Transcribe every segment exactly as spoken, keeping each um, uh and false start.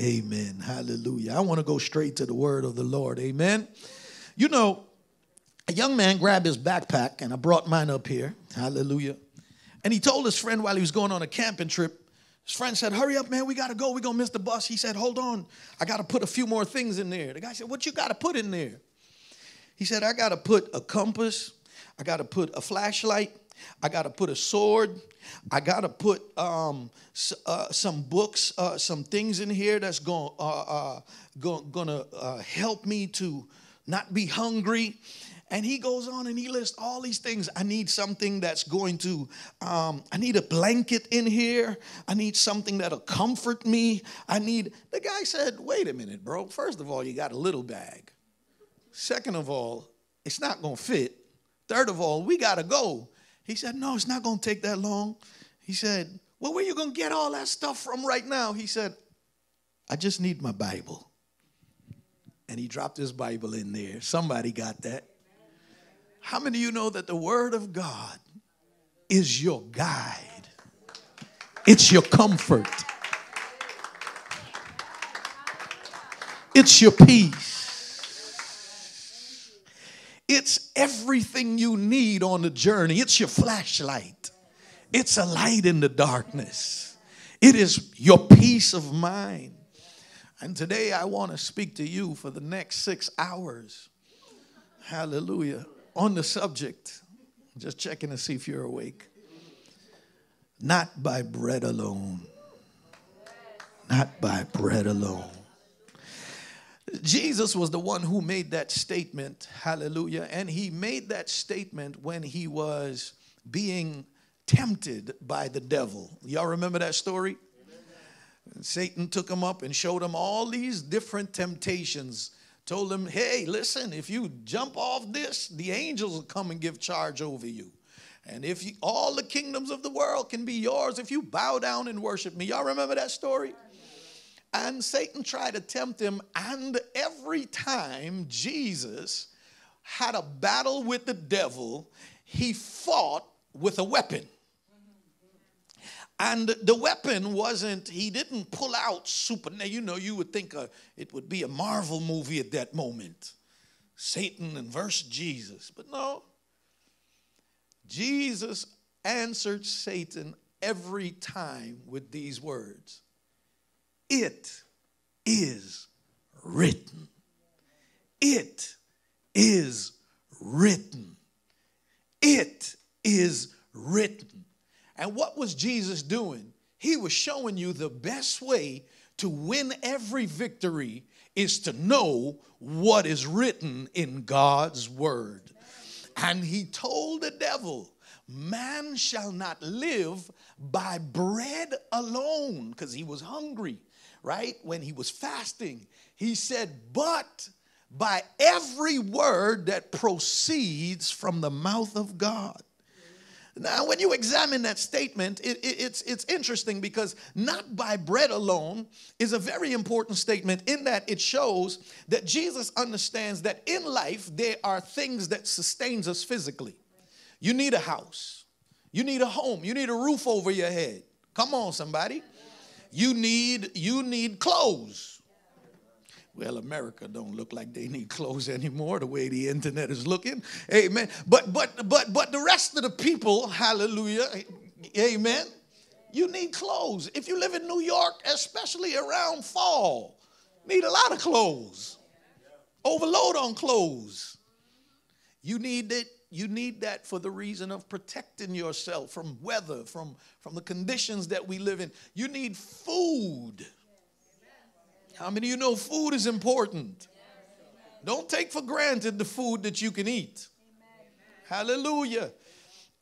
Amen. Hallelujah. I want to go straight to the word of the Lord. Amen. You know, a young man grabbed his backpack, and I brought mine up here. Hallelujah. And he told his friend while he was going on a camping trip, his friend said, hurry up, man. We got to go. We're going to miss the bus. He said, hold on. I got to put a few more things in there. The guy said, what you got to put in there? He said, I got to put a compass. I got to put a flashlight. I got to put a sword. I got to put um, uh, some books, uh, some things in here that's going uh, uh, go, gonna uh, help me to not be hungry. And he goes on and he lists all these things. I need something that's going to, um, I need a blanket in here. I need something that'll comfort me. I need, the guy said, wait a minute, bro. First of all, you got a little bag. Second of all, it's not going to fit. Third of all, we got to go. He said, no, it's not going to take that long. He said, well, where are you going to get all that stuff from right now? He said, I just need my Bible. And he dropped his Bible in there. Somebody got that. How many of you know that the word of God is your guide? It's your comfort. It's your peace. It's everything you need on the journey. It's your flashlight. It's a light in the darkness. It is your peace of mind. And today I want to speak to you for the next six hours. Hallelujah. On the subject, just checking to see if you're awake. Not by bread alone. Not by bread alone. Jesus was the one who made that statement. Hallelujah. And he made that statement when he was being tempted by the devil. Y'all remember that story? And Satan took him up and showed him all these different temptations. Told him, hey, listen, if you jump off this, the angels will come and give charge over you. And if you, all the kingdoms of the world can be yours if you bow down and worship me. Y'all remember that story? And Satan tried to tempt him. And every time Jesus had a battle with the devil, he fought with a weapon. And the weapon wasn't, he didn't pull out super, now you know, you would think a, it would be a Marvel movie at that moment. Satan and versus Jesus. But no, Jesus answered Satan every time with these words. It is written. It is written. It is written. And what was Jesus doing? He was showing you the best way to win every victory is to know what is written in God's word. And he told the devil, man shall not live by bread alone, because he was hungry, right? When he was fasting, he said, but by every word that proceeds from the mouth of God. Now, when you examine that statement, it, it, it's, it's interesting because not by bread alone is a very important statement in that it shows that Jesus understands that in life there are things that sustains us physically. You need a house. You need a home. You need a roof over your head. Come on, somebody. You need, you need clothes. Well, America don't look like they need clothes anymore the way the internet is looking. Amen. But but but but the rest of the people, hallelujah, amen, you need clothes. If you live in New York, especially around fall, need a lot of clothes. Overload on clothes. You need it. You need that for the reason of protecting yourself from weather, from, from the conditions that we live in. You need food. How many of you know food is important? Don't take for granted the food that you can eat. Hallelujah.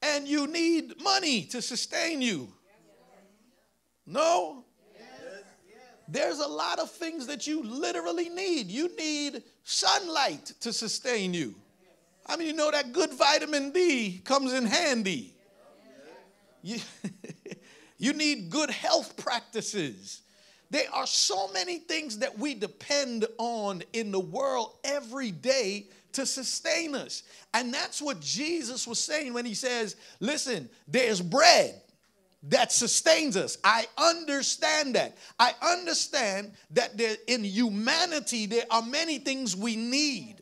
And you need money to sustain you. No? There's a lot of things that you literally need. You need sunlight to sustain you. How many of you know that good vitamin D comes in handy? You, you need good health practices. There are so many things that we depend on in the world every day to sustain us. And that's what Jesus was saying when he says, listen, there's bread. that sustains us. I understand that. I understand that there, in humanity there are many things we need.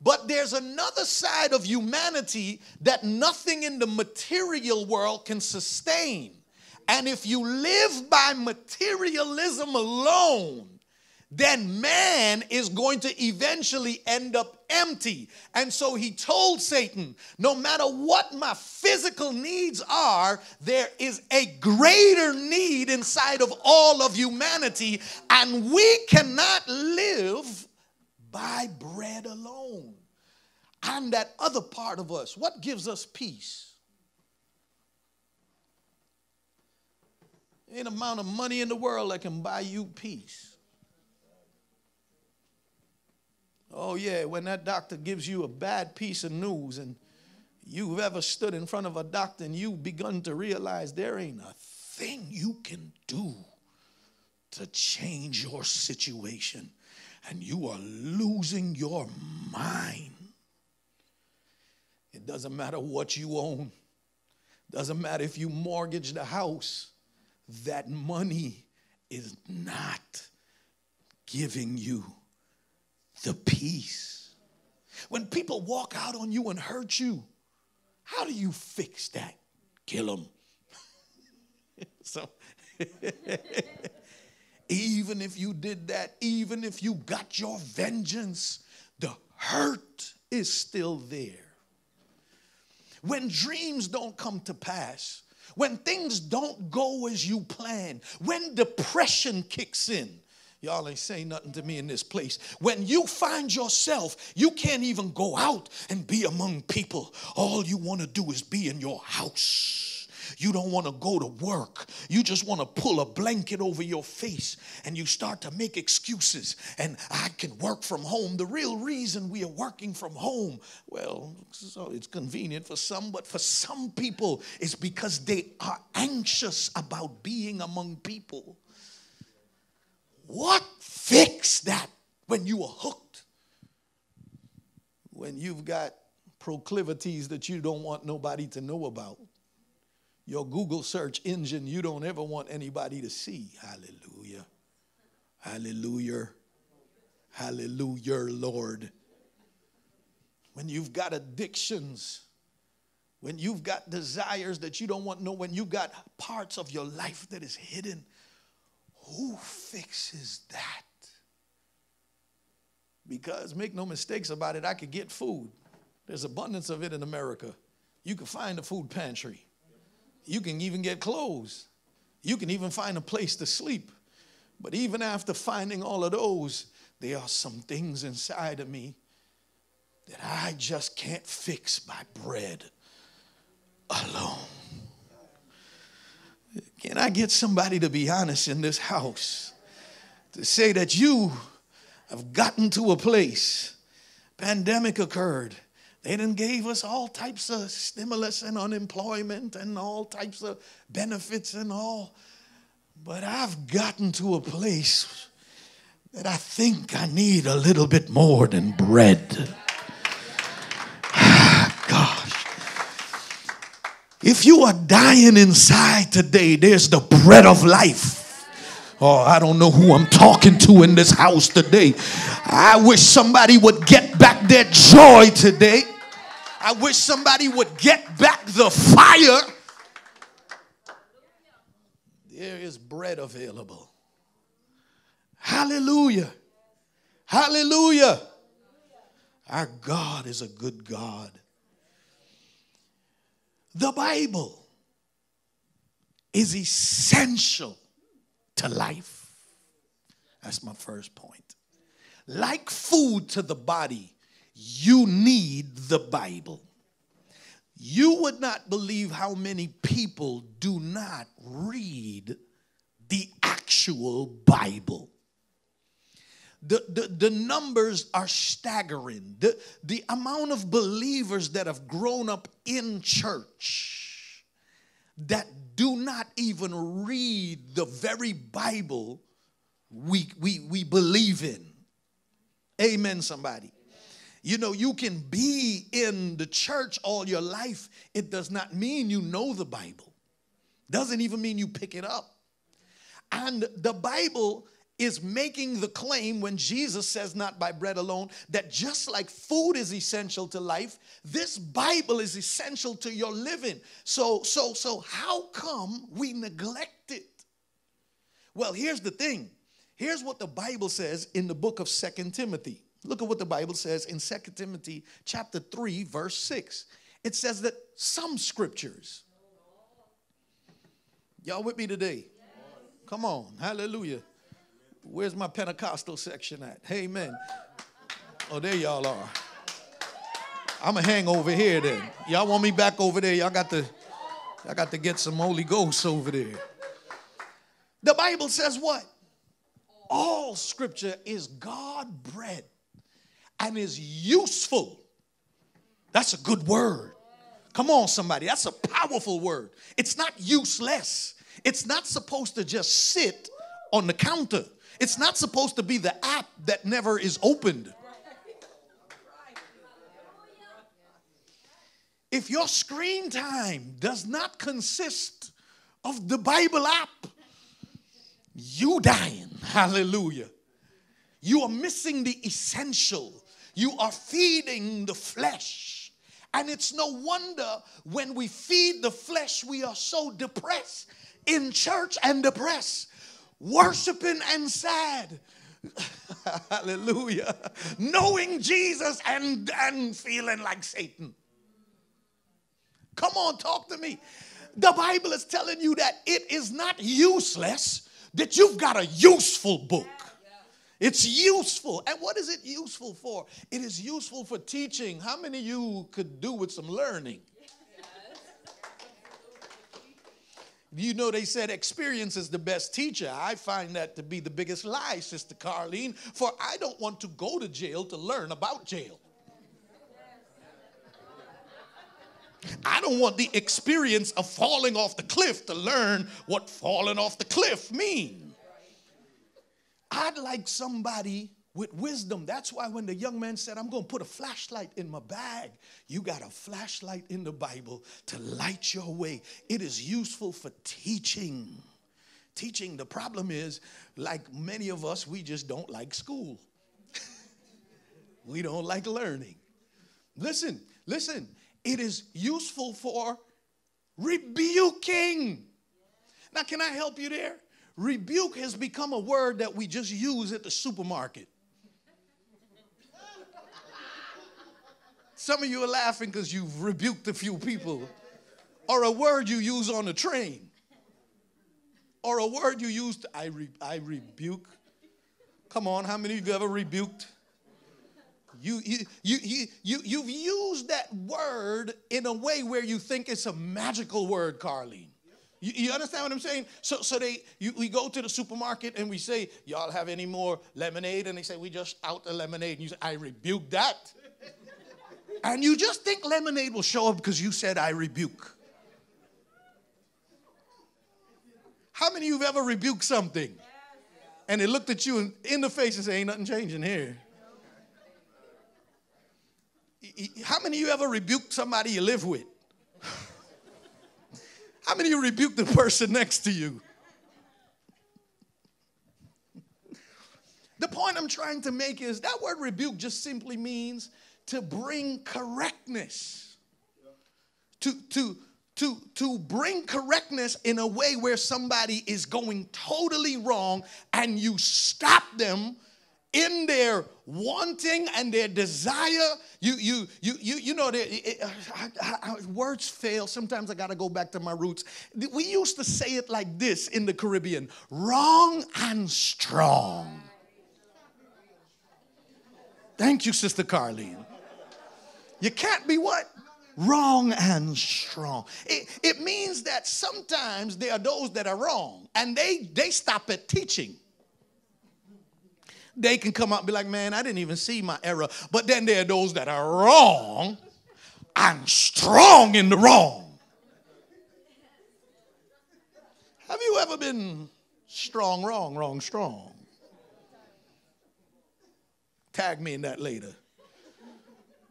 But there's another side of humanity that nothing in the material world can sustain. And if you live by materialism alone, then man is going to eventually end up empty. And so he told Satan, no matter what my physical needs are, there is a greater need inside of all of humanity, and we cannot live by bread alone. And that other part of us, what gives us peace? Ain't amount of money in the world that can buy you peace. Oh yeah, when that doctor gives you a bad piece of news and you've ever stood in front of a doctor and you've begun to realize there ain't a thing you can do to change your situation, and you are losing your mind. It doesn't matter what you own. Doesn't matter if you mortgage the house. That money is not giving you the peace. When people walk out on you and hurt you, how do you fix that? Kill them. So, even if you did that, even if you got your vengeance, the hurt is still there. When dreams don't come to pass, when things don't go as you plan, when depression kicks in, y'all ain't saying nothing to me in this place. When you find yourself, you can't even go out and be among people. All you want to do is be in your house. You don't want to go to work. You just want to pull a blanket over your face, and you start to make excuses. And I can work from home. The real reason we are working from home, well, so it's convenient for some, but for some people, it's because they are anxious about being among people. What fixed that when you were hooked? When you've got proclivities that you don't want nobody to know about. Your Google search engine you don't ever want anybody to see. Hallelujah. Hallelujah. Hallelujah, Lord. When you've got addictions, when you've got desires that you don't want to know, when you've got parts of your life that is hidden, who fixes that? Because make no mistakes about it, I could get food. There's abundance of it in America. You can find a food pantry. You can even get clothes. You can even find a place to sleep. But even after finding all of those, there are some things inside of me that I just can't fix by bread alone. Can I get somebody to be honest in this house? To say that you have gotten to a place. Pandemic occurred. They done gave us all types of stimulus and unemployment and all types of benefits and all. But I've gotten to a place that I think I need a little bit more than bread. If you are dying inside today, there's the bread of life. Oh, I don't know who I'm talking to in this house today. I wish somebody would get back their joy today. I wish somebody would get back the fire. There is bread available. Hallelujah. Hallelujah. Our God is a good God. The Bible is essential to life. That's my first point. Like food to the body, you need the Bible. You would not believe how many people do not read the actual Bible. The, the, the numbers are staggering. The, the amount of believers that have grown up in church that do not even read the very Bible we, we, we believe in. Amen, somebody. You know, you can be in the church all your life. It does not mean you know the Bible. Doesn't even mean you pick it up. And the Bible is making the claim when Jesus says not by bread alone, that just like food is essential to life, this Bible is essential to your living. So, so, so how come we neglect it? Well, here's the thing. Here's what the Bible says in the book of Second Timothy. Look at what the Bible says in Second Timothy chapter three, verse six. It says that some scriptures. Y'all with me today? Yes. Come on. Hallelujah. Where's my Pentecostal section at? Amen. Oh, there y'all are. I'm a hang over here then. Y'all want me back over there. Y'all got to, y'all got to get some Holy Ghost over there. The Bible says what? All scripture is God-breathed and is useful. That's a good word. Come on, somebody. That's a powerful word. It's not useless. It's not supposed to just sit on the counter. It's not supposed to be the app that never is opened. If your screen time does not consist of the Bible app, you dying. Hallelujah. You are missing the essential. You are feeding the flesh. And it's no wonder when we feed the flesh, we are so depressed in church and depressed, worshiping and sad. Hallelujah. Knowing Jesus and, and feeling like Satan. Come on, talk to me. The Bible is telling you that it is not useless, that you've got a useful book. It's useful. And what is it useful for? It is useful for teaching. How many of you could do with some learning? You know, they said experience is the best teacher. I find that to be the biggest lie, Sister Carlene, for I don't want to go to jail to learn about jail. I don't want the experience of falling off the cliff to learn what falling off the cliff means. I'd like somebody with wisdom. That's why when the young man said, I'm going to put a flashlight in my bag. You got a flashlight in the Bible to light your way. It is useful for teaching. Teaching, the problem is, like many of us, we just don't like school. We don't like learning. Listen, listen. It is useful for rebuking. Now, can I help you there? Rebuke has become a word that we just use at the supermarket. Some of you are laughing because you've rebuked a few people. Or a word you use on the train. Or a word you use, to, I, re, I rebuke. Come on, how many of you have ever rebuked? You, you, you, you, you, you've used that word in a way where you think it's a magical word, Carlene. You, you understand what I'm saying? So, so they, you, we go to the supermarket and we say, y'all have any more lemonade? And they say, we just out the lemonade. And you say, I rebuke that. And you just think lemonade will show up because you said, I rebuke. How many of you have ever rebuked something? And they looked at you in, in the face and said, ain't nothing changing here. How many of you ever rebuked somebody you live with? How many of you rebuked the person next to you? The point I'm trying to make is that word rebuke just simply means to bring correctness. To, to, to, to bring correctness in a way where somebody is going totally wrong and you stop them in their wanting and their desire. You, you, you, you, you know, it, it, I, I, words fail. Sometimes I got to go back to my roots. We used to say it like this in the Caribbean, wrong and strong. Thank you, Sister Carlene. You can't be what? Wrong and strong. It, it means that sometimes there are those that are wrong and they, they stop at teaching. They can come out and be like, man, I didn't even see my error. But then there are those that are wrong and strong in the wrong. Have you ever been strong, wrong, wrong, strong? Tag me in that later.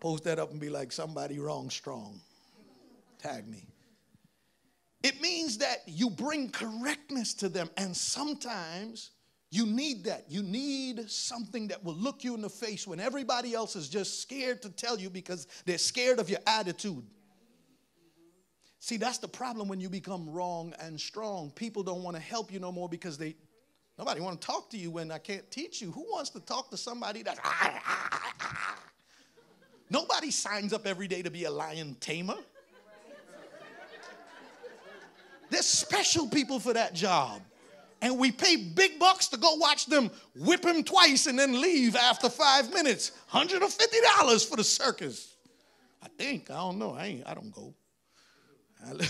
Post that up and be like, somebody wrong, strong. Tag me. It means that you bring correctness to them, and sometimes you need that. You need something that will look you in the face when everybody else is just scared to tell you because they're scared of your attitude. See, that's the problem when you become wrong and strong. People don't want to help you no more because they, nobody want to talk to you when I can't teach you. Who wants to talk to somebody that's, ah, ah, ah. Nobody signs up every day to be a lion tamer. There's special people for that job. And we pay big bucks to go watch them whip him twice and then leave after five minutes. one hundred fifty dollars for the circus. I think. I don't know. I, ain't, I don't go. I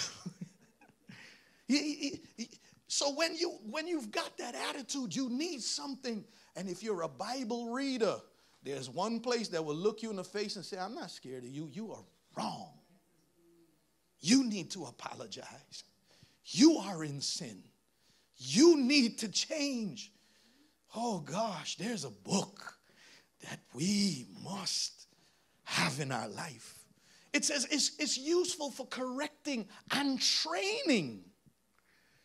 so when, you, when you've got that attitude, you need something. And if you're a Bible reader, there's one place that will look you in the face and say, I'm not scared of you. You are wrong. You need to apologize. You are in sin. You need to change. Oh gosh, there's a book that we must have in our life. It says it's, it's useful for correcting and training.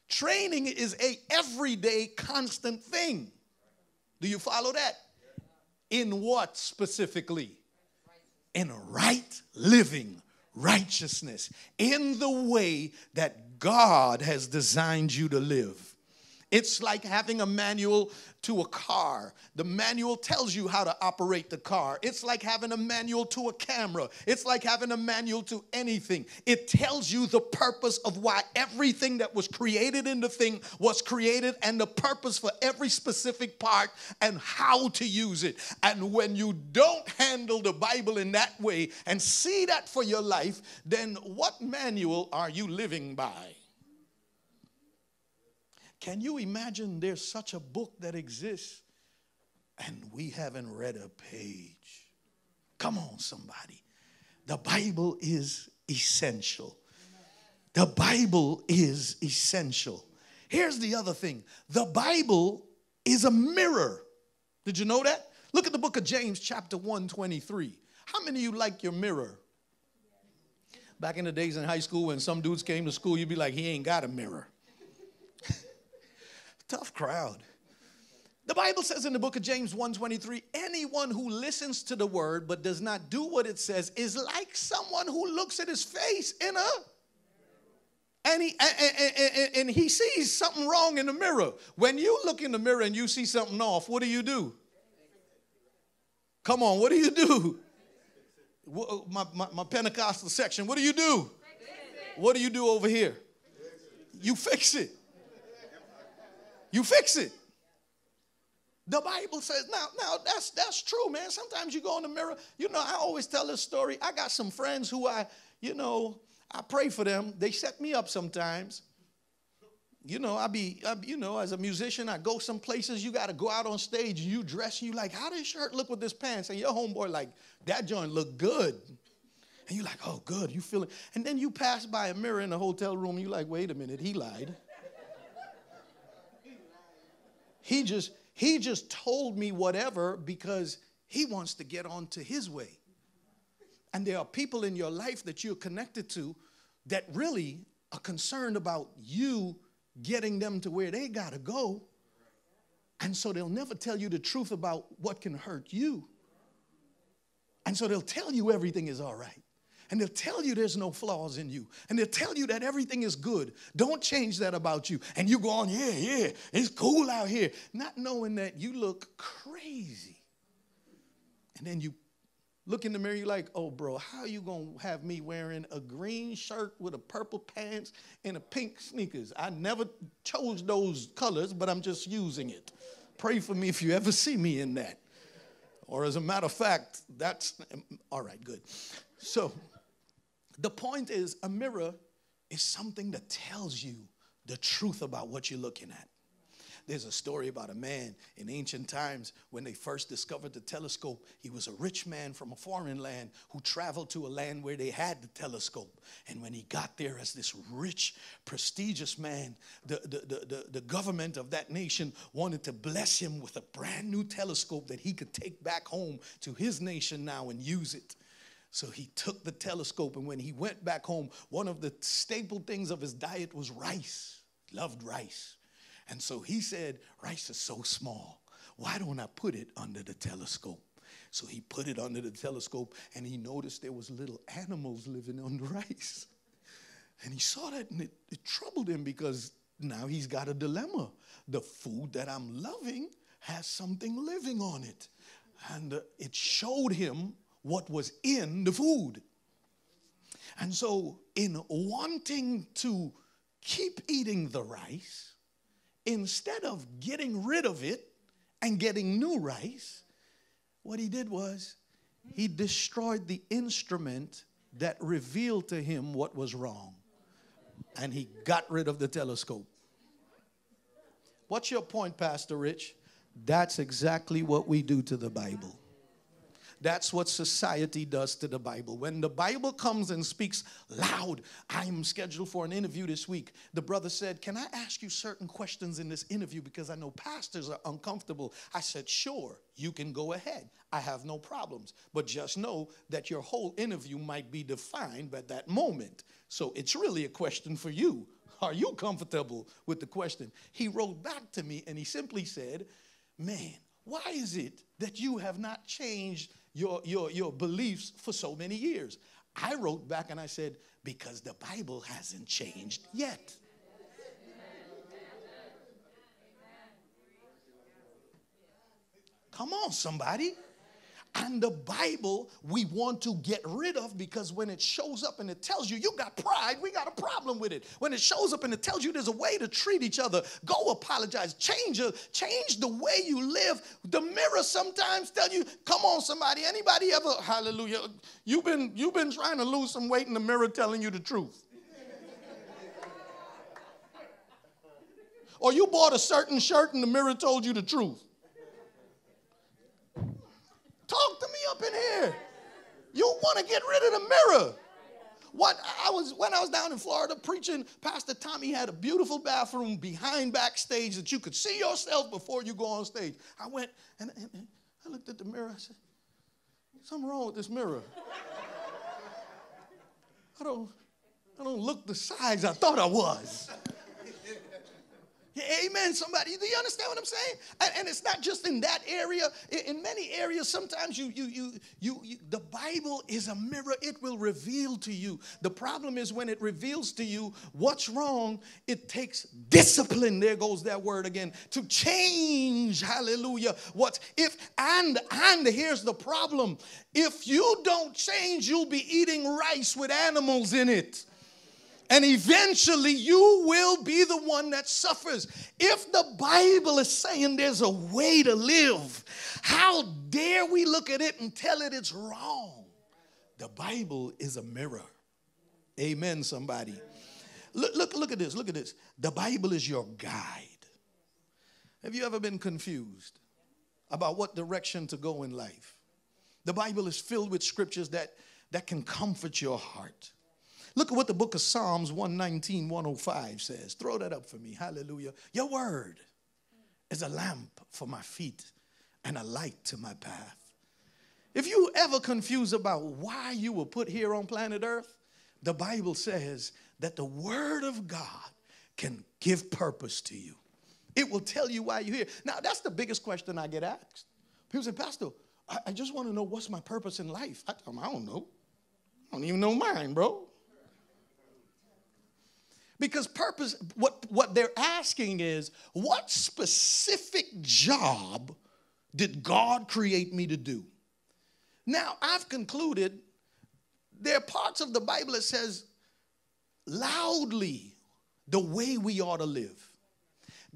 Training is an everyday constant thing. Do you follow that? In what specifically? In right living, righteousness, in the way that God has designed you to live. It's like having a manual to a car. The manual tells you how to operate the car. It's like having a manual to a camera. It's like having a manual to anything. It tells you the purpose of why everything that was created in the thing was created and the purpose for every specific part and how to use it. And when you don't handle the Bible in that way and see that for your life, then what manual are you living by? Can you imagine there's such a book that exists and we haven't read a page? Come on, somebody. The Bible is essential. The Bible is essential. Here's the other thing. The Bible is a mirror. Did you know that? Look at the book of James, chapter one, twenty-three. How many of you like your mirror? Back in the days in high school when some dudes came to school, you'd be like, he ain't got a mirror. Tough crowd. The Bible says in the book of James one twenty-three, anyone who listens to the word but does not do what it says is like someone who looks at his face in a and he and, and, and he sees something wrong in the mirror. When you look in the mirror and you see something off, what do you do? Come on, what do you do? My, my, my Pentecostal section, what do you do? What do you do over here? You fix it. You fix it. The Bible says, now, now that's that's true, man. Sometimes you go in the mirror. You know, I always tell this story. I got some friends who I, you know, I pray for them. They set me up sometimes. You know, I be, I, you know, as a musician, I go some places. You got to go out on stage. You dress. You like, how does shirt look with this pants? And your homeboy like, that joint look good. And you like, oh, good. You feel it. And then you pass by a mirror in a hotel room. And you like, wait a minute. He lied. He just, he just told me whatever because he wants to get on to his way. And there are people in your life that you're connected to that really are concerned about you getting them to where they got to go. And so they'll never tell you the truth about what can hurt you. And so they'll tell you everything is all right. And they'll tell you there's no flaws in you. And they'll tell you that everything is good. Don't change that about you. And you go on, yeah, yeah, it's cool out here. Not knowing that you look crazy. And then you look in the mirror, you're like, oh, bro, how you going to have me wearing a green shirt with a purple pants and a pink sneakers? I never chose those colors, but I'm just using it. Pray for me if you ever see me in that. Or as a matter of fact, that's, all right, good. So, the point is, a mirror is something that tells you the truth about what you're looking at. There's a story about a man in ancient times when they first discovered the telescope. He was a rich man from a foreign land who traveled to a land where they had the telescope. And when he got there as this rich, prestigious man, the, the, the, the, the government of that nation wanted to bless him with a brand new telescope that he could take back home to his nation now and use it. So he took the telescope, and when he went back home, one of the staple things of his diet was rice. Loved rice. And so he said, rice is so small. Why don't I put it under the telescope? So he put it under the telescope, and he noticed there was little animals living on the rice. And he saw that, and it, it troubled him, because now he's got a dilemma. The food that I'm loving has something living on it. And uh, it showed him what was in the food. And so in wanting to keep eating the rice, instead of getting rid of it and getting new rice, what he did was he destroyed the instrument that revealed to him what was wrong. And he got rid of the telescope. What's your point, Pastor Rich? That's exactly what we do to the Bible. That's what society does to the Bible. When the Bible comes and speaks loud, I'm scheduled for an interview this week. The brother said, can I ask you certain questions in this interview because I know pastors are uncomfortable? I said, sure, you can go ahead. I have no problems. But just know that your whole interview might be defined by that moment. So it's really a question for you. Are you comfortable with the question? He wrote back to me and he simply said, man, why is it that you have not changed your, your, your beliefs for so many years? I wrote back and I said, because the Bible hasn't changed yet. Come on, somebody. And the Bible we want to get rid of, because when it shows up and it tells you you got pride, we got a problem with it. When it shows up and it tells you there's a way to treat each other, go apologize, change, change the way you live. The mirror sometimes tells you, come on somebody, anybody ever, hallelujah, you've been, you've been trying to lose some weight and the mirror telling you the truth. Or you bought a certain shirt and the mirror told you the truth. Talk to me up in here. You want to get rid of the mirror. What I was when I was down in Florida preaching, Pastor Tommy had a beautiful bathroom behind backstage that you could see yourself before you go on stage. I went and, and, and I looked at the mirror. I said, something wrong with this mirror. I don't, I don't look the size I thought I was. Amen, somebody. Do you understand what I'm saying? And, and it's not just in that area. In, in many areas, sometimes you, you, you, you, you, the Bible is a mirror. It will reveal to you. The problem is when it reveals to you what's wrong, it takes discipline. There goes that word again. To change, hallelujah, what's if, and, and here's the problem. If you don't change, you'll be eating rice with animals in it. And eventually you will be the one that suffers. If the Bible is saying there's a way to live, how dare we look at it and tell it it's wrong? The Bible is a mirror. Amen, somebody. Look, look, look at this, look at this. The Bible is your guide. Have you ever been confused about what direction to go in life? The Bible is filled with scriptures that, that can comfort your heart. Look at what the book of Psalms one nineteen, one oh five says. Throw that up for me. Hallelujah. Your word is a lamp for my feet and a light to my path. If you ever confused about why you were put here on planet Earth, the Bible says that the word of God can give purpose to you. It will tell you why you're here. Now, that's the biggest question I get asked. People say, Pastor, I, I just want to know what's my purpose in life. I, I don't know. I don't even know mine, bro. Because purpose, what, what they're asking is, what specific job did God create me to do? Now, I've concluded there are parts of the Bible that says loudly the way we ought to live.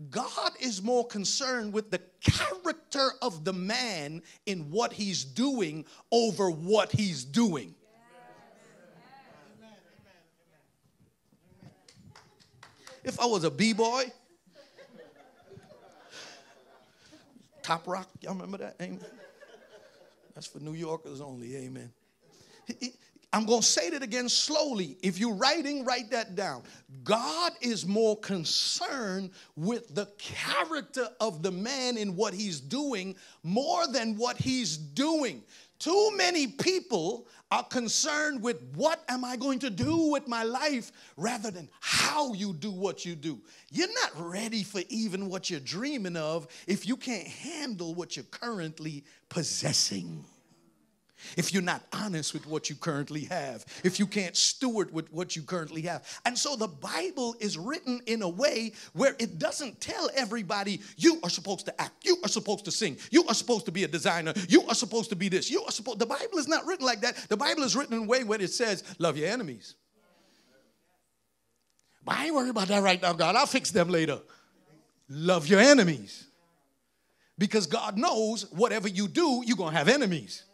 God is more concerned with the character of the man in what he's doing over what he's doing. If I was a b-boy, Top Rock, y'all remember that? Amen. That's for New Yorkers only, amen. I'm going to say that again slowly. If you're writing, write that down. God is more concerned with the character of the man in what he's doing more than what he's doing. Too many people are concerned with what am I going to do with my life rather than how you do what you do. You're not ready for even what you're dreaming of if you can't handle what you're currently possessing. If you're not honest with what you currently have, if you can't steward with what you currently have. And so the Bible is written in a way where it doesn't tell everybody, you are supposed to act, you are supposed to sing, you are supposed to be a designer, you are supposed to be this, you are supposed. The Bible is not written like that. The Bible is written in a way where it says, love your enemies. But I ain't worried about that right now, God. I'll fix them later. Love your enemies. Because God knows whatever you do, you're going to have enemies.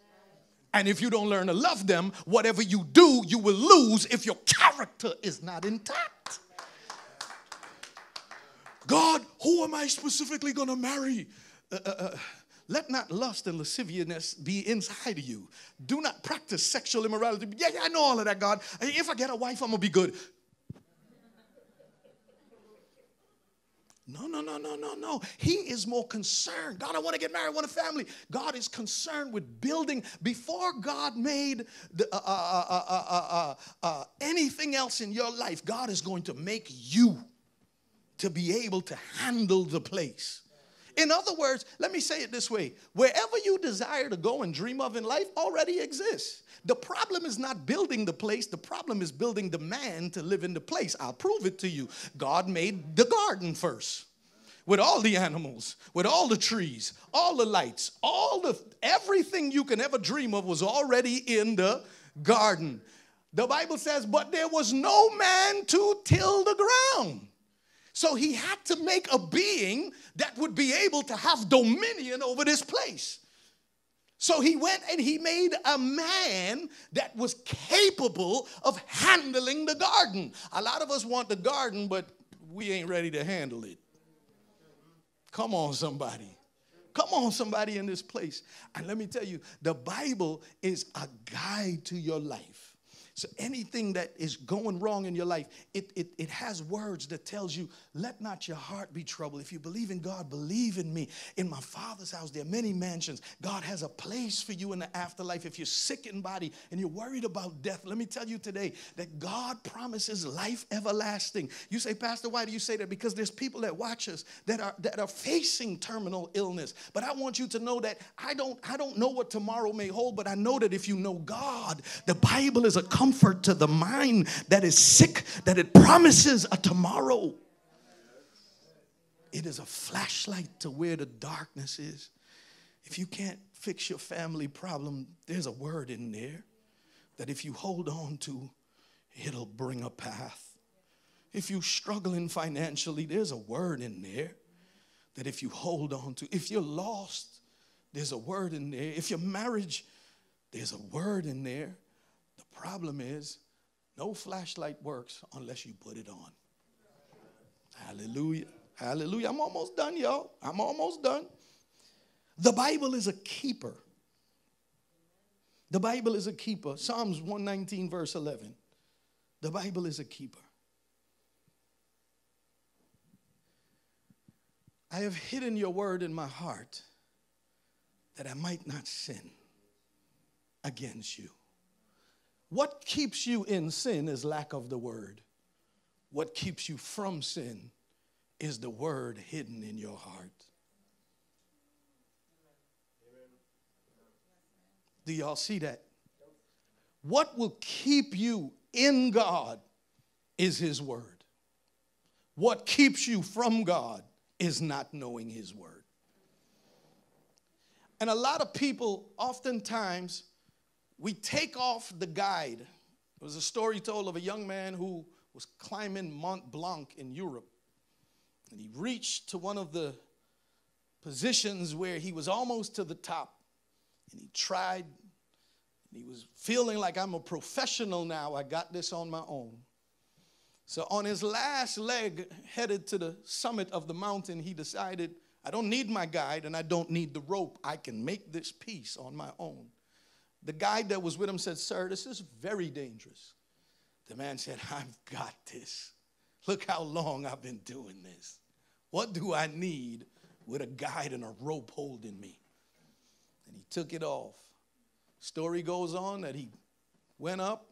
And if you don't learn to love them, whatever you do, you will lose if your character is not intact. God, who am I specifically going to marry? Uh, uh, uh, let not lust and lasciviousness be inside of you. Do not practice sexual immorality. Yeah, yeah, I know all of that, God. If I get a wife, I'm going to be good. No, no, no, no, no, no. He is more concerned. God, I want to get married. I want a family. God is concerned with building. Before God made the, uh, uh, uh, uh, uh, uh, anything else in your life, God is going to make you to be able to handle the place. In other words, let me say it this way. Wherever you desire to go and dream of in life already exists. The problem is not building the place. The problem is building the man to live in the place. I'll prove it to you. God made the garden first with all the animals, with all the trees, all the lights, all the everything you can ever dream of was already in the garden. The Bible says, but there was no man to till the ground. So he had to make a being that would be able to have dominion over this place. So he went and he made a man that was capable of handling the garden. A lot of us want the garden, but we ain't ready to handle it. Come on, somebody. Come on, somebody in this place. And let me tell you, the Bible is a guide to your life. So anything that is going wrong in your life, it, it, it has words that tells you, let not your heart be troubled. If you believe in God, believe in me. In my Father's house, there are many mansions. God has a place for you in the afterlife. If you're sick in body and you're worried about death, let me tell you today that God promises life everlasting. You say, Pastor, why do you say that? Because there's people that watch us that are, that are facing terminal illness. But I want you to know that I don't, I don't know what tomorrow may hold, but I know that if you know God, the Bible is a comfort. Comfort to the mind that is sick, that it promises a tomorrow. It is a flashlight to where the darkness is. If you can't fix your family problem, there's a word in there that if you hold on to, it'll bring a path. If you're struggling financially, there's a word in there that if you hold on to. If you're lost, there's a word in there. If your marriage, there's a word in there. Problem is, no flashlight works unless you put it on. Hallelujah. Hallelujah. I'm almost done, y'all. I'm almost done. The Bible is a keeper. The Bible is a keeper. Psalms one nineteen, verse eleven. The Bible is a keeper. I have hidden your word in my heart that I might not sin against you. What keeps you in sin is lack of the word. What keeps you from sin is the word hidden in your heart. Do y'all see that? What will keep you in God is his word. What keeps you from God is not knowing his word. And a lot of people oftentimes, we take off the guide. It was a story told of a young man who was climbing Mont Blanc in Europe. And he reached to one of the positions where he was almost to the top. And he tried. And he was feeling like, I'm a professional now. I got this on my own. So on his last leg, headed to the summit of the mountain, he decided, I don't need my guide and I don't need the rope. I can make this piece on my own. The guide that was with him said, sir, this is very dangerous. The man said, I've got this. Look how long I've been doing this. What do I need with a guide and a rope holding me? And he took it off. Story goes on that he went up,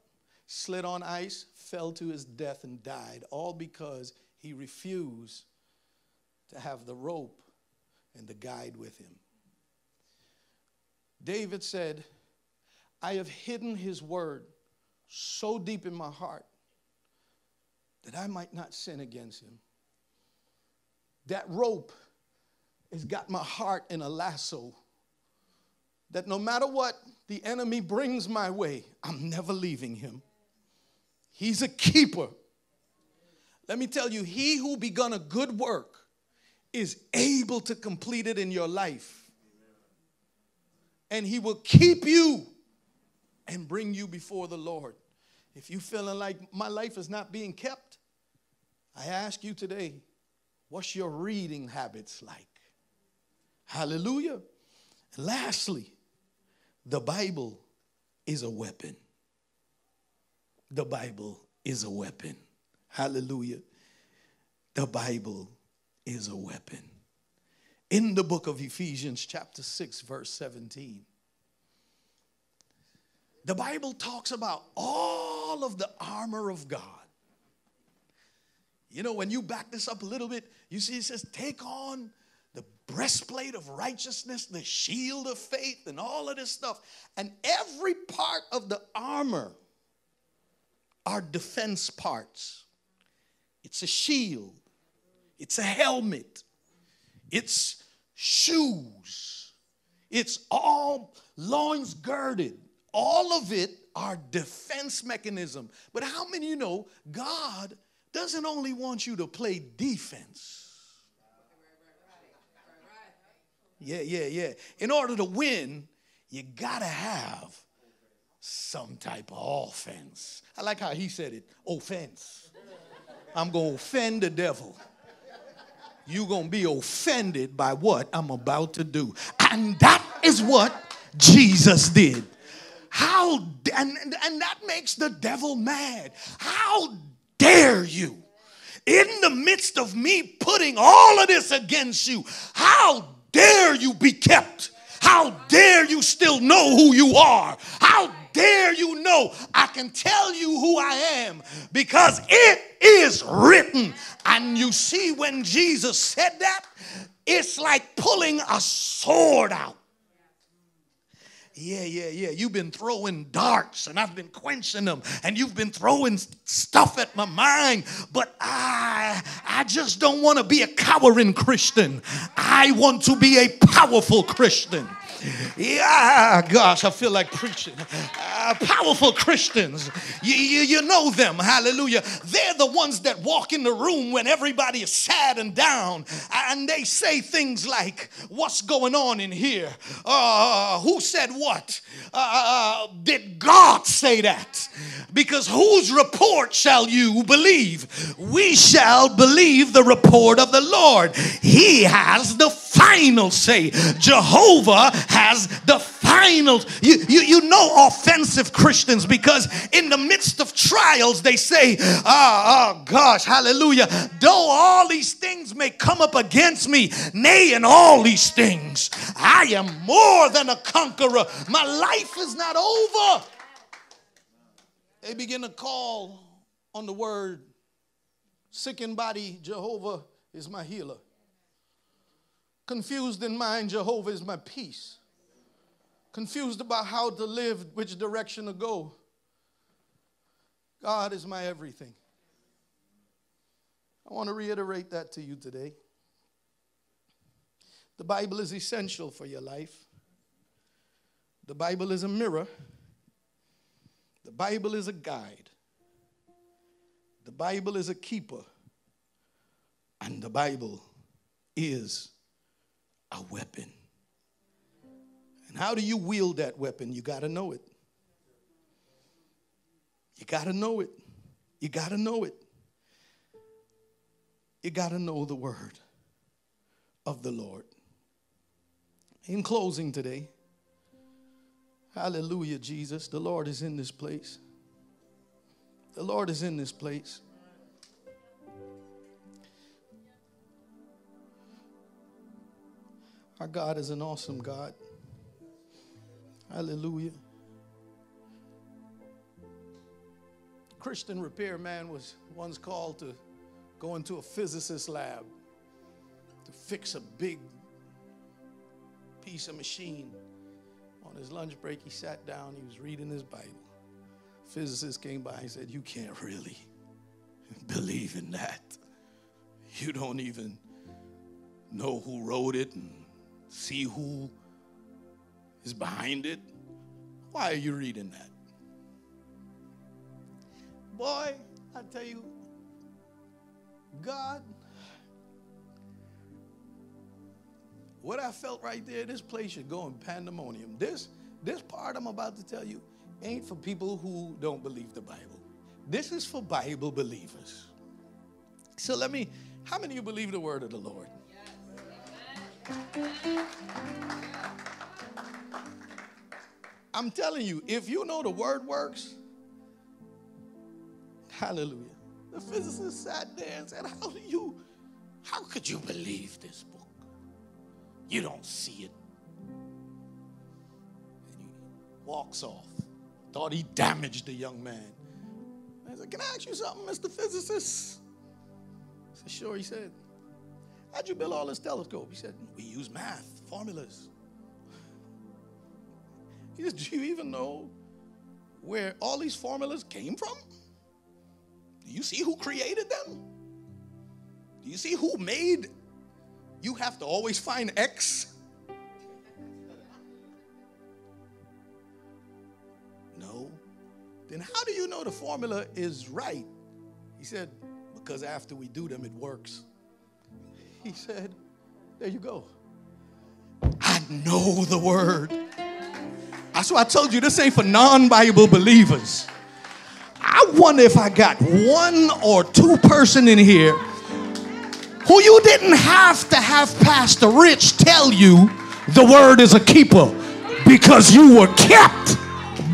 slid on ice, fell to his death and died, all because he refused to have the rope and the guide with him. David said, I have hidden his word so deep in my heart that I might not sin against him. That rope has got my heart in a lasso, that no matter what the enemy brings my way, I'm never leaving him. He's a keeper. Let me tell you, he who begun a good work is able to complete it in your life. And he will keep you and bring you before the Lord. If you're feeling like my life is not being kept, I ask you today, what's your reading habits like? Hallelujah. And lastly, the Bible is a weapon. The Bible is a weapon. Hallelujah. The Bible is a weapon. In the book of Ephesians chapter six, verse seventeen, the Bible talks about all of the armor of God. You know, when you back this up a little bit, you see it says, take on the breastplate of righteousness, the shield of faith, and all of this stuff. And every part of the armor are defense parts. It's a shield. It's a helmet. It's shoes. It's all loins girded. All of it are defense mechanism. But how many of you know God doesn't only want you to play defense? Yeah, yeah, yeah. In order to win, you got to have some type of offense. I like how he said it, offense. I'm going to offend the devil. You're going to be offended by what I'm about to do. And that is what Jesus did. How, and, and that makes the devil mad. How dare you, in the midst of me putting all of this against you, how dare you be kept? How dare you still know who you are? How dare you know I can tell you who I am, because it is written. And you see, when Jesus said that, it's like pulling a sword out. Yeah, yeah, yeah. You've been throwing darts and I've been quenching them, and you've been throwing stuff at my mind, but I, I just don't want to be a cowering Christian. I want to be a powerful Christian. Yeah, gosh, I feel like preaching. Uh, powerful Christians, you, you, you know them, hallelujah. They're the ones that walk in the room when everybody is sad and down, and they say things like, what's going on in here? Uh, who said what? Uh, did God say that? Because whose report shall you believe? We shall believe the report of the Lord. He has the final say. Jehovah has the final. You, you, you know offensive Christians, because in the midst of trials they say, oh, oh gosh, hallelujah, though all these things may come up against me, nay, in all these things I am more than a conqueror. My life is not over. They begin to call on the word, sick in body, Jehovah is my healer. Confused in mind, Jehovah is my peace. Confused about how to live, which direction to go, God is my everything. I want to reiterate that to you today. The Bible is essential for your life. The Bible is a mirror. The Bible is a guide. The Bible is a keeper. And the Bible is a weapon. And how do you wield that weapon? You got to know it. You got to know it. You got to know it. You got to know the word of the Lord. In closing today, hallelujah, Jesus, the Lord is in this place. The Lord is in this place. Our God is an awesome God. Hallelujah. Christian repairman was once called to go into a physicist lab to fix a big piece of machine. On his lunch break, he sat down. He was reading his Bible. Physicist came by and said, "You can't really believe in that. You don't even know who wrote it and see who is behind it. Why are you reading that?" Boy, I tell you, God, what I felt right there, this place should go in pandemonium. This, this part I'm about to tell you ain't for people who don't believe the Bible. This is for Bible believers. So let me, how many of you believe the word of the Lord? Yes. I'm telling you, if you know the word works, hallelujah. The physicist sat there and said, how do you, how could you believe this book? You don't see it. And he walks off. Thought he damaged the young man. I said, can I ask you something, Mister Physicist? I said, sure. He said, how'd you build all this telescope? He said, we use math, formulas. He said, do you even know where all these formulas came from? Do you see who created them? Do you see who made? You have to always find X. No. Then how do you know the formula is right? He said, because after we do them, it works. He said, there you go. I know the word. That's why I told you this ain't for non-Bible believers. I wonder if I got one or two person in here who you didn't have to have Pastor Rich tell you the word is a keeper because you were kept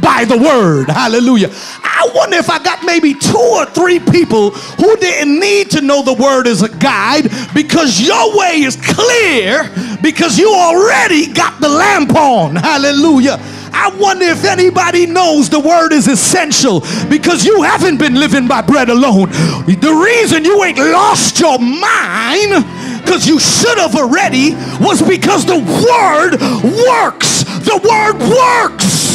by the word. Hallelujah. I wonder if I got maybe two or three people who didn't need to know the word as a guide because your way is clear because you already got the lamp on. Hallelujah. I wonder if anybody knows the word is essential because you haven't been living by bread alone. The reason you ain't lost your mind because you should have already was because the word works. The word works.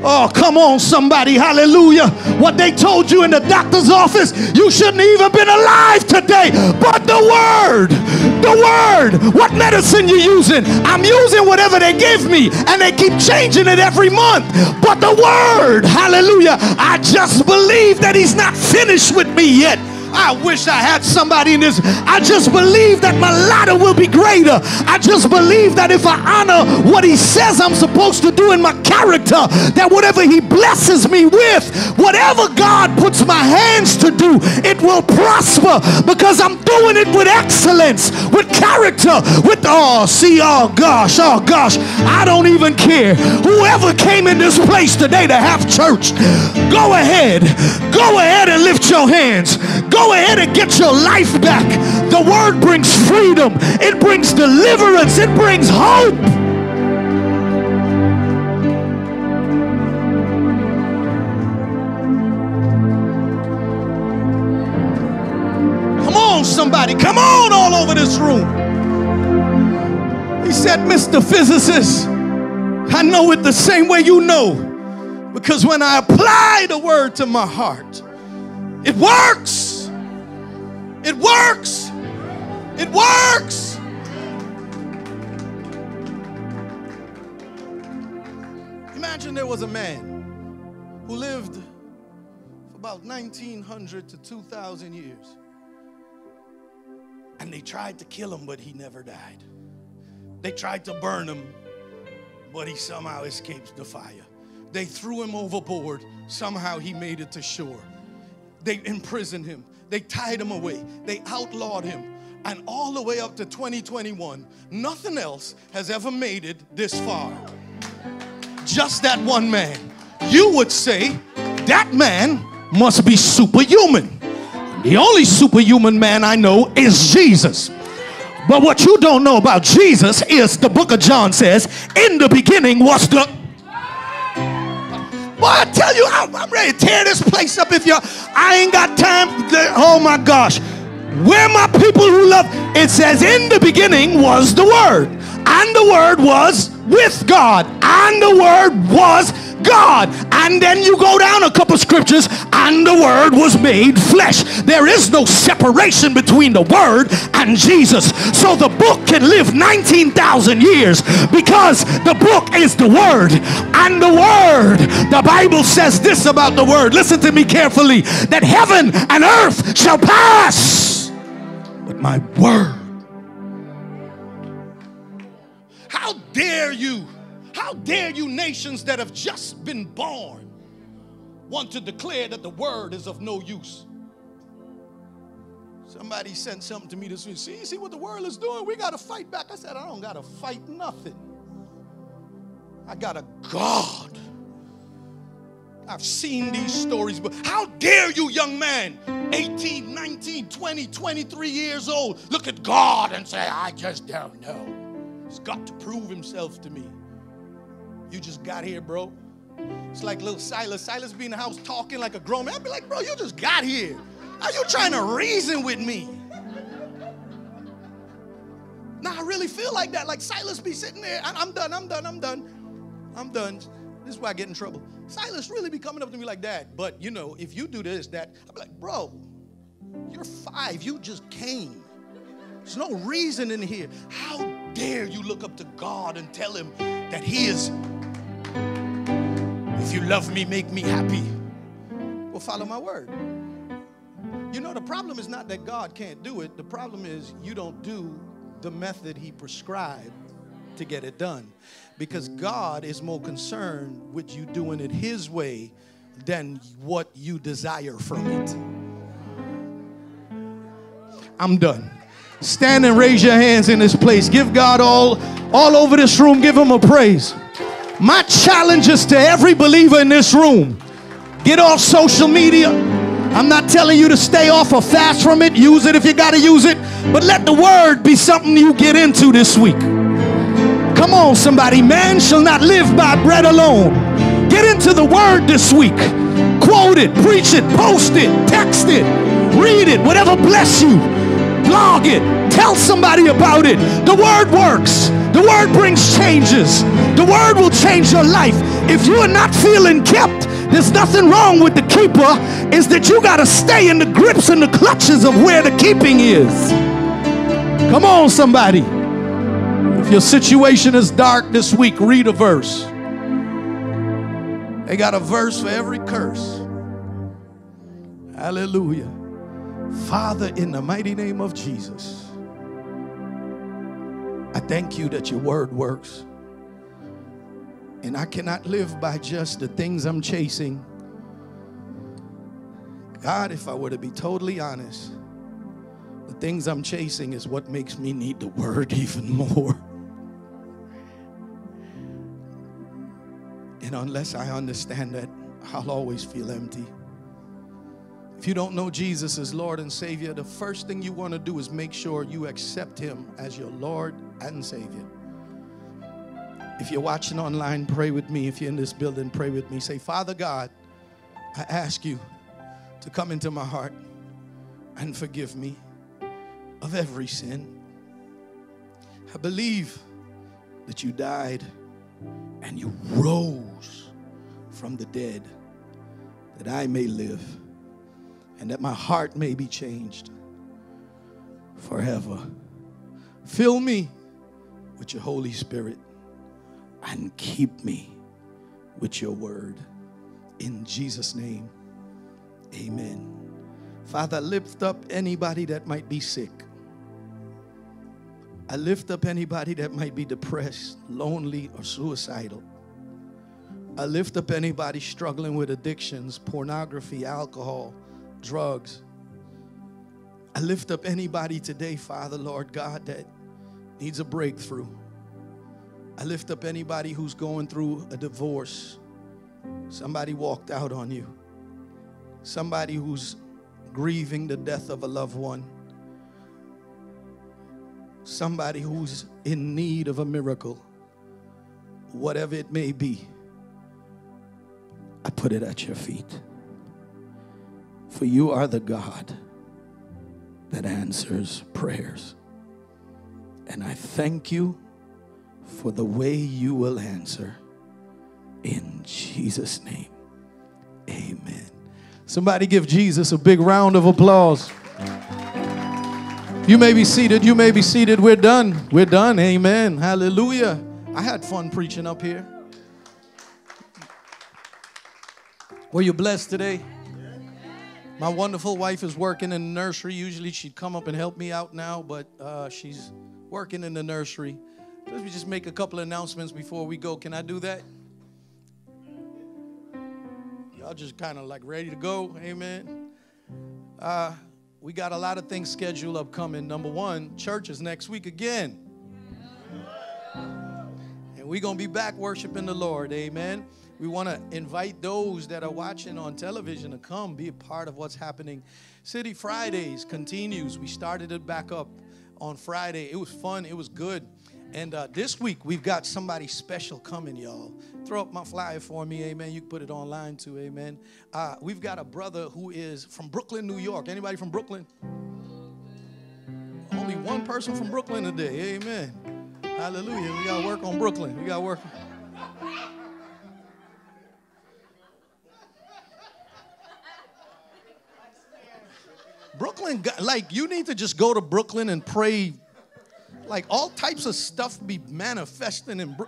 Oh, come on, somebody. Hallelujah. What they told you in the doctor's office, you shouldn't even been alive today. But the word, the word, what medicine you using? I'm using whatever they give me, and they keep changing it every month. But the word, hallelujah, I just believe that he's not finished with me yet. I wish I had somebody in this. I just believe that my ladder will be greater. I just believe that if I honor what he says I'm supposed to do in my character, that whatever he blesses me with, whatever God puts my hands to do, it will prosper because I'm doing it with excellence, with character, with, oh, see, oh, gosh, oh, gosh. I don't even care. Whoever came in this place today to have church, go ahead. Go ahead and lift your hands. Go Go ahead and get your life back. The word brings freedom. It brings deliverance. It brings hope. Come on, somebody. Come on all over this room. He said, Mister Physicist, I know it the same way you know. Because when I apply the word to my heart, it works. It works. It works. Imagine there was a man who lived for about nineteen hundred to two thousand years. And they tried to kill him, but he never died. They tried to burn him, but he somehow escaped the fire. They threw him overboard. Somehow he made it to shore. They imprisoned him. They tied him away. They outlawed him. And all the way up to twenty twenty-one, nothing else has ever made it this far. Just that one man. You would say that man must be superhuman. The only superhuman man I know is Jesus. But what you don't know about Jesus is the book of John says, in the beginning was the... Boy, I tell you, I'm, I'm ready to tear this place up if y'all. I ain't got time. Oh my gosh. Where my people who love, it says in the beginning was the Word, and the Word was with God, and the Word was God. And then you go down a couple scriptures, and the Word was made flesh. There is no separation between the Word and Jesus. So the book can live nineteen thousand years because the book is the Word. And the Word, the Bible says this about the Word, listen to me carefully, that heaven and earth shall pass, but my Word. How dare you? How dare you, nations that have just been born, want to declare that the Word is of no use? Somebody sent something to me this week. See, see what the world is doing? We got to fight back. I said, I don't got to fight nothing. I got a God. I've seen these stories. But how dare you, young man, eighteen, nineteen, twenty, twenty-three years old, look at God and say, I just don't know. He's got to prove himself to me. You just got here, bro. It's like little Silas. Silas be in the house talking like a grown man. I'd be like, bro, you just got here. Are you trying to reason with me? Nah, I really feel like that. Like Silas be sitting there. I'm done, I'm done, I'm done. I'm done. This is why I get in trouble. Silas really be coming up to me like that. But, you know, if you do this, that, I'd be like, bro, you're five. You just came. There's no reason in here. How dare you look up to God and tell him that he is... If you love me, make me happy. Well, follow my word. You know, the problem is not that God can't do it. The problem is you don't do the method he prescribed to get it done. Because God is more concerned with you doing it his way than what you desire from it. I'm done. Stand and raise your hands in this place. Give God all, all over this room. Give him a praise. My challenge is to every believer in this room, get off social media. I'm not telling you to stay off or fast from it. Use it if you got to use it. But let the word be something you get into this week. Come on, somebody. Man shall not live by bread alone. Get into the word this week. Quote it, preach it, post it, text it, read it, whatever bless you. Blog it. Tell somebody about it. The word works. The word brings changes. The word will change your life. If you are not feeling kept, there's nothing wrong with the keeper. It's that you got to stay in the grips and the clutches of where the keeping is. Come on, somebody. If your situation is dark this week, read a verse. They got a verse for every curse. Hallelujah. Father, in the mighty name of Jesus, I thank you that your word works. And I cannot live by just the things I'm chasing. God, if I were to be totally honest, the things I'm chasing is what makes me need the word even more. And unless I understand that, I'll always feel empty. If you don't know Jesus as Lord and Savior, the first thing you want to do is make sure you accept him as your Lord and Savior. If you're watching online, pray with me. If you're in this building, pray with me. Say, Father God, I ask you to come into my heart and forgive me of every sin. I believe that you died and you rose from the dead, that I may live. And that my heart may be changed forever. Fill me with your Holy Spirit and keep me with your word. In Jesus' name, amen. Father, lift up anybody that might be sick. I lift up anybody that might be depressed, lonely, or suicidal. I lift up anybody struggling with addictions, pornography, alcohol, drugs. I lift up anybody today, Father, Lord God, that needs a breakthrough. I lift up anybody who's going through a divorce. Somebody walked out on you. Somebody who's grieving the death of a loved one. Somebody who's in need of a miracle. Whatever it may be, I put it at your feet. For you are the God that answers prayers. And I thank you for the way you will answer. In Jesus' name, amen. Somebody give Jesus a big round of applause. You may be seated. You may be seated. We're done. We're done. Amen. Hallelujah. I had fun preaching up here. Were you blessed today? My wonderful wife is working in the nursery. Usually she'd come up and help me out now, but uh, she's working in the nursery. Let me just make a couple of announcements before we go. Can I do that? Y'all just kind of like ready to go. Amen. Uh, we got a lot of things scheduled upcoming. Number one, church is next week again. And we're going to be back worshiping the Lord. Amen. We want to invite those that are watching on television to come be a part of what's happening. City Fridays continues. We started it back up on Friday. It was fun. It was good. And uh, this week, we've got somebody special coming, y'all. Throw up my flyer for me, amen. You can put it online, too, amen. Uh, we've got a brother who is from Brooklyn, New York. Anybody from Brooklyn? Only one person from Brooklyn today, amen. Hallelujah. We got to work on Brooklyn. We got to work. Brooklyn, like, you need to just go to Brooklyn and pray. Like, all types of stuff be manifesting. In Br-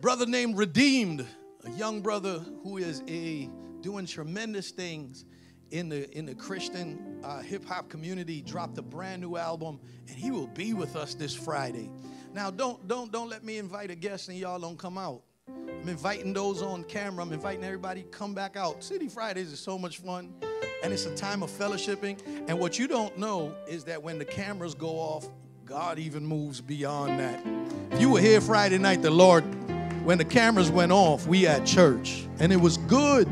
brother named Redeemed, a young brother who is a doing tremendous things in the in the Christian uh, hip-hop community, dropped a brand new album, and he will be with us this Friday. Now, don't don't don't let me invite a guest and y'all don't come out. I'm inviting those on camera. I'm inviting everybody to come back out. City Fridays is so much fun. And it's a time of fellowshipping. And what you don't know is that when the cameras go off, God even moves beyond that. If you were here Friday night, the Lord, when the cameras went off, we at church. And it was good.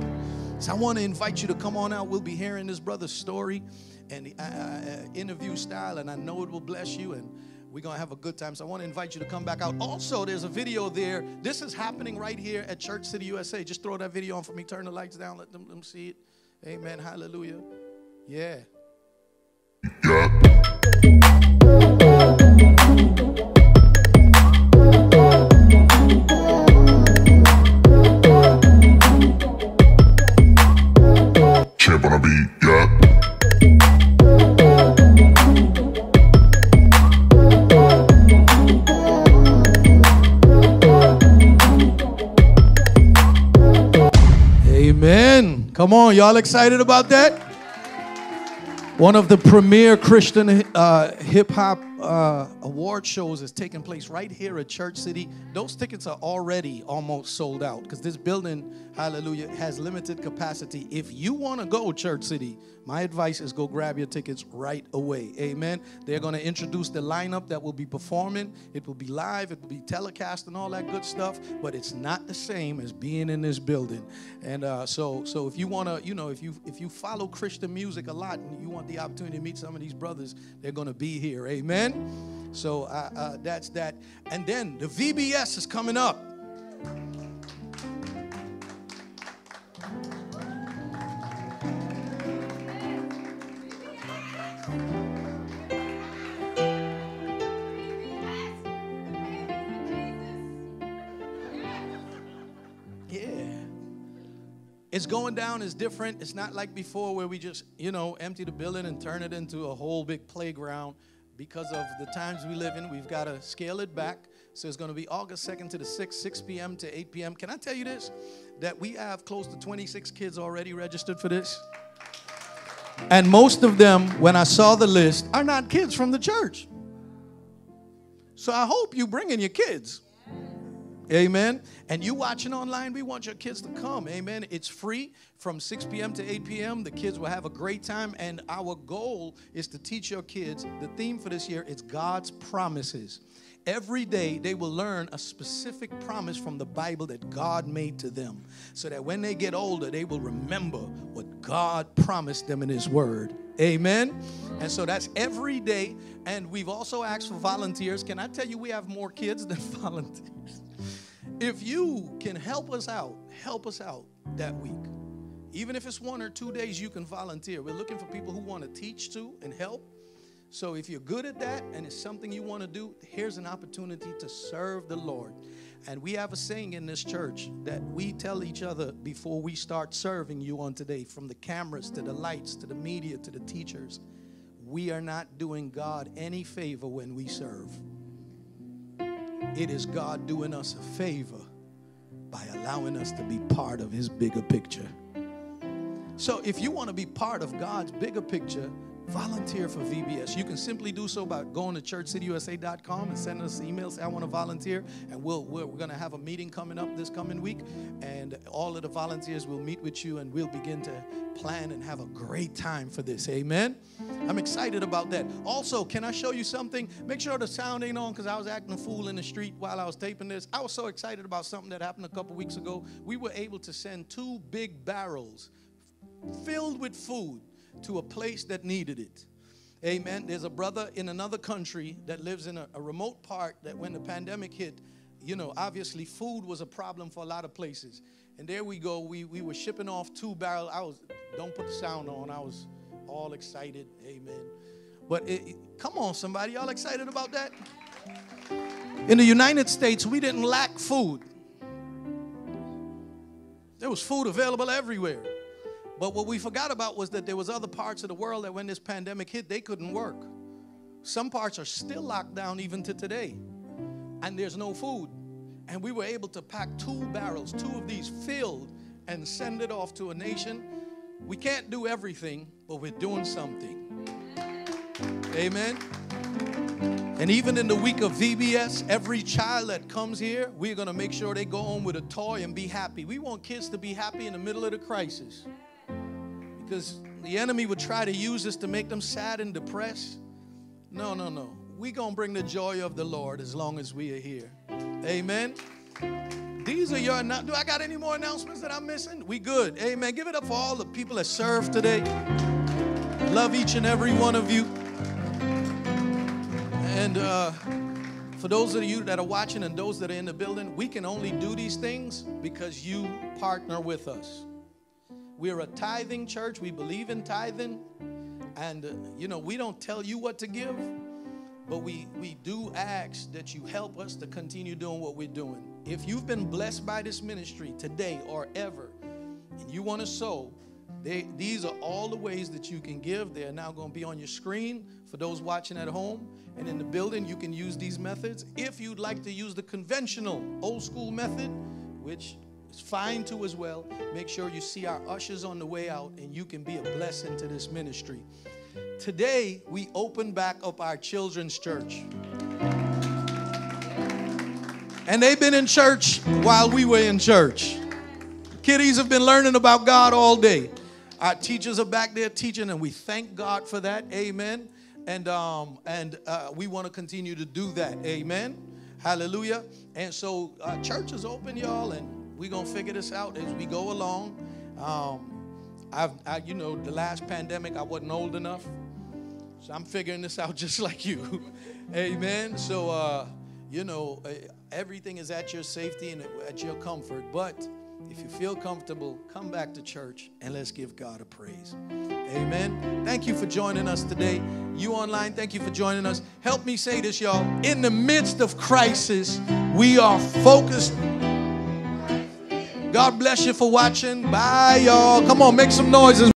So I want to invite you to come on out. We'll be hearing this brother's story and uh, uh, interview style. And I know it will bless you. And we're going to have a good time. So I want to invite you to come back out. Also, there's a video there. This is happening right here at Church City U S A. Just throw that video on for me. Turn the lights down. Let them, let them see it. Amen. Hallelujah. Yeah. Chip on a beat. Yeah. Amen. Come on, y'all excited about that? One of the premier Christian uh, hip-hop uh, award shows is taking place right here at Church City. Those tickets are already almost sold out because this building, hallelujah, has limited capacity. If you want to go, Church City, my advice is go grab your tickets right away. Amen. They're going to introduce the lineup that will be performing. It will be live. It will be telecast and all that good stuff. But it's not the same as being in this building. And uh, so, so if you want to, you know, if you if you follow Christian music a lot and you want the opportunity to meet some of these brothers, they're going to be here. Amen. So uh, uh, that's that. And then the V B S is coming up. It's going down. It's different. It's not like before where we just, you know, empty the building and turn it into a whole big playground. Because of the times we live in, we've got to scale it back. So it's going to be August second to the sixth, six p.m. to eight p.m. Can I tell you this? That we have close to twenty-six kids already registered for this. And most of them, when I saw the list, are not kids from the church. So I hope you bring in your kids. Amen. And you watching online, we want your kids to come. Amen. It's free from six p.m. to eight p.m. The kids will have a great time. And our goal is to teach your kids. The theme for this year is God's promises. Every day they will learn a specific promise from the Bible that God made to them. So that when they get older, they will remember what God promised them in His Word. Amen. And so that's every day. And we've also asked for volunteers. Can I tell you we have more kids than volunteers? If you can help us out, help us out that week. Even if it's one or two days, you can volunteer. We're looking for people who want to teach to and help. So if you're good at that and it's something you want to do, here's an opportunity to serve the Lord. And we have a saying in this church that we tell each other before we start serving you on today, from the cameras to the lights to the media to the teachers, we are not doing God any favor when we serve. It is God doing us a favor by allowing us to be part of his bigger picture. So if you want to be part of God's bigger picture, volunteer for V B S. You can simply do so by going to church city u s a dot com and sending us an email. Say, I want to volunteer. And we'll, we're, we're going to have a meeting coming up this coming week. And all of the volunteers will meet with you and we'll begin to plan and have a great time for this. Amen. I'm excited about that. Also, can I show you something? Make sure the sound ain't on because I was acting a fool in the street while I was taping this. I was so excited about something that happened a couple weeks ago. We were able to send two big barrels filled with food to a place that needed it. Amen. There's a brother in another country that lives in a, a remote part that when the pandemic hit, you know, obviously food was a problem for a lot of places. And there we go. We, we were shipping off two barrels. I was, don't put the sound on. I was all excited. Amen. But it, it, come on, somebody. Y'all excited about that? In the United States, we didn't lack food. There was food available everywhere. But what we forgot about was that there was other parts of the world that when this pandemic hit, they couldn't work. Some parts are still locked down even to today. And there's no food. And we were able to pack two barrels, two of these filled, and send it off to a nation. We can't do everything, but we're doing something. Amen. And even in the week of V B S, every child that comes here, we're going to make sure they go home with a toy and be happy. We want kids to be happy in the middle of the crisis. Because the enemy would try to use this to make them sad and depressed. No, no, no. We're going to bring the joy of the Lord as long as we are here. Amen. These are your announcements. Do I got any more announcements that I'm missing? We good. Amen. Give it up for all the people that served today. Love each and every one of you. And uh, for those of you that are watching and those that are in the building, we can only do these things because you partner with us. We're a tithing church. We believe in tithing. And, uh, you know, we don't tell you what to give, but we, we do ask that you help us to continue doing what we're doing. If you've been blessed by this ministry today or ever, and you want to sow, they, these are all the ways that you can give. They are now going to be on your screen for those watching at home and in the building. You can use these methods. If you'd like to use the conventional old school method, which it's fine too as well. Make sure you see our ushers on the way out and you can be a blessing to this ministry. Today, we open back up our children's church. And they've been in church while we were in church. Kiddies have been learning about God all day. Our teachers are back there teaching and we thank God for that. Amen. And, um, and uh, we want to continue to do that. Amen. Hallelujah. And so uh, church is open, y'all, and we're going to figure this out as we go along. Um, I've, I, you know, the last pandemic, I wasn't old enough. So I'm figuring this out just like you. Amen. So, uh, you know, everything is at your safety and at your comfort. But if you feel comfortable, come back to church and let's give God a praise. Amen. Thank you for joining us today. You online, thank you for joining us. Help me say this, y'all. In the midst of crisis, we are focused. God bless you for watching. Bye, y'all. Come on, make some noises.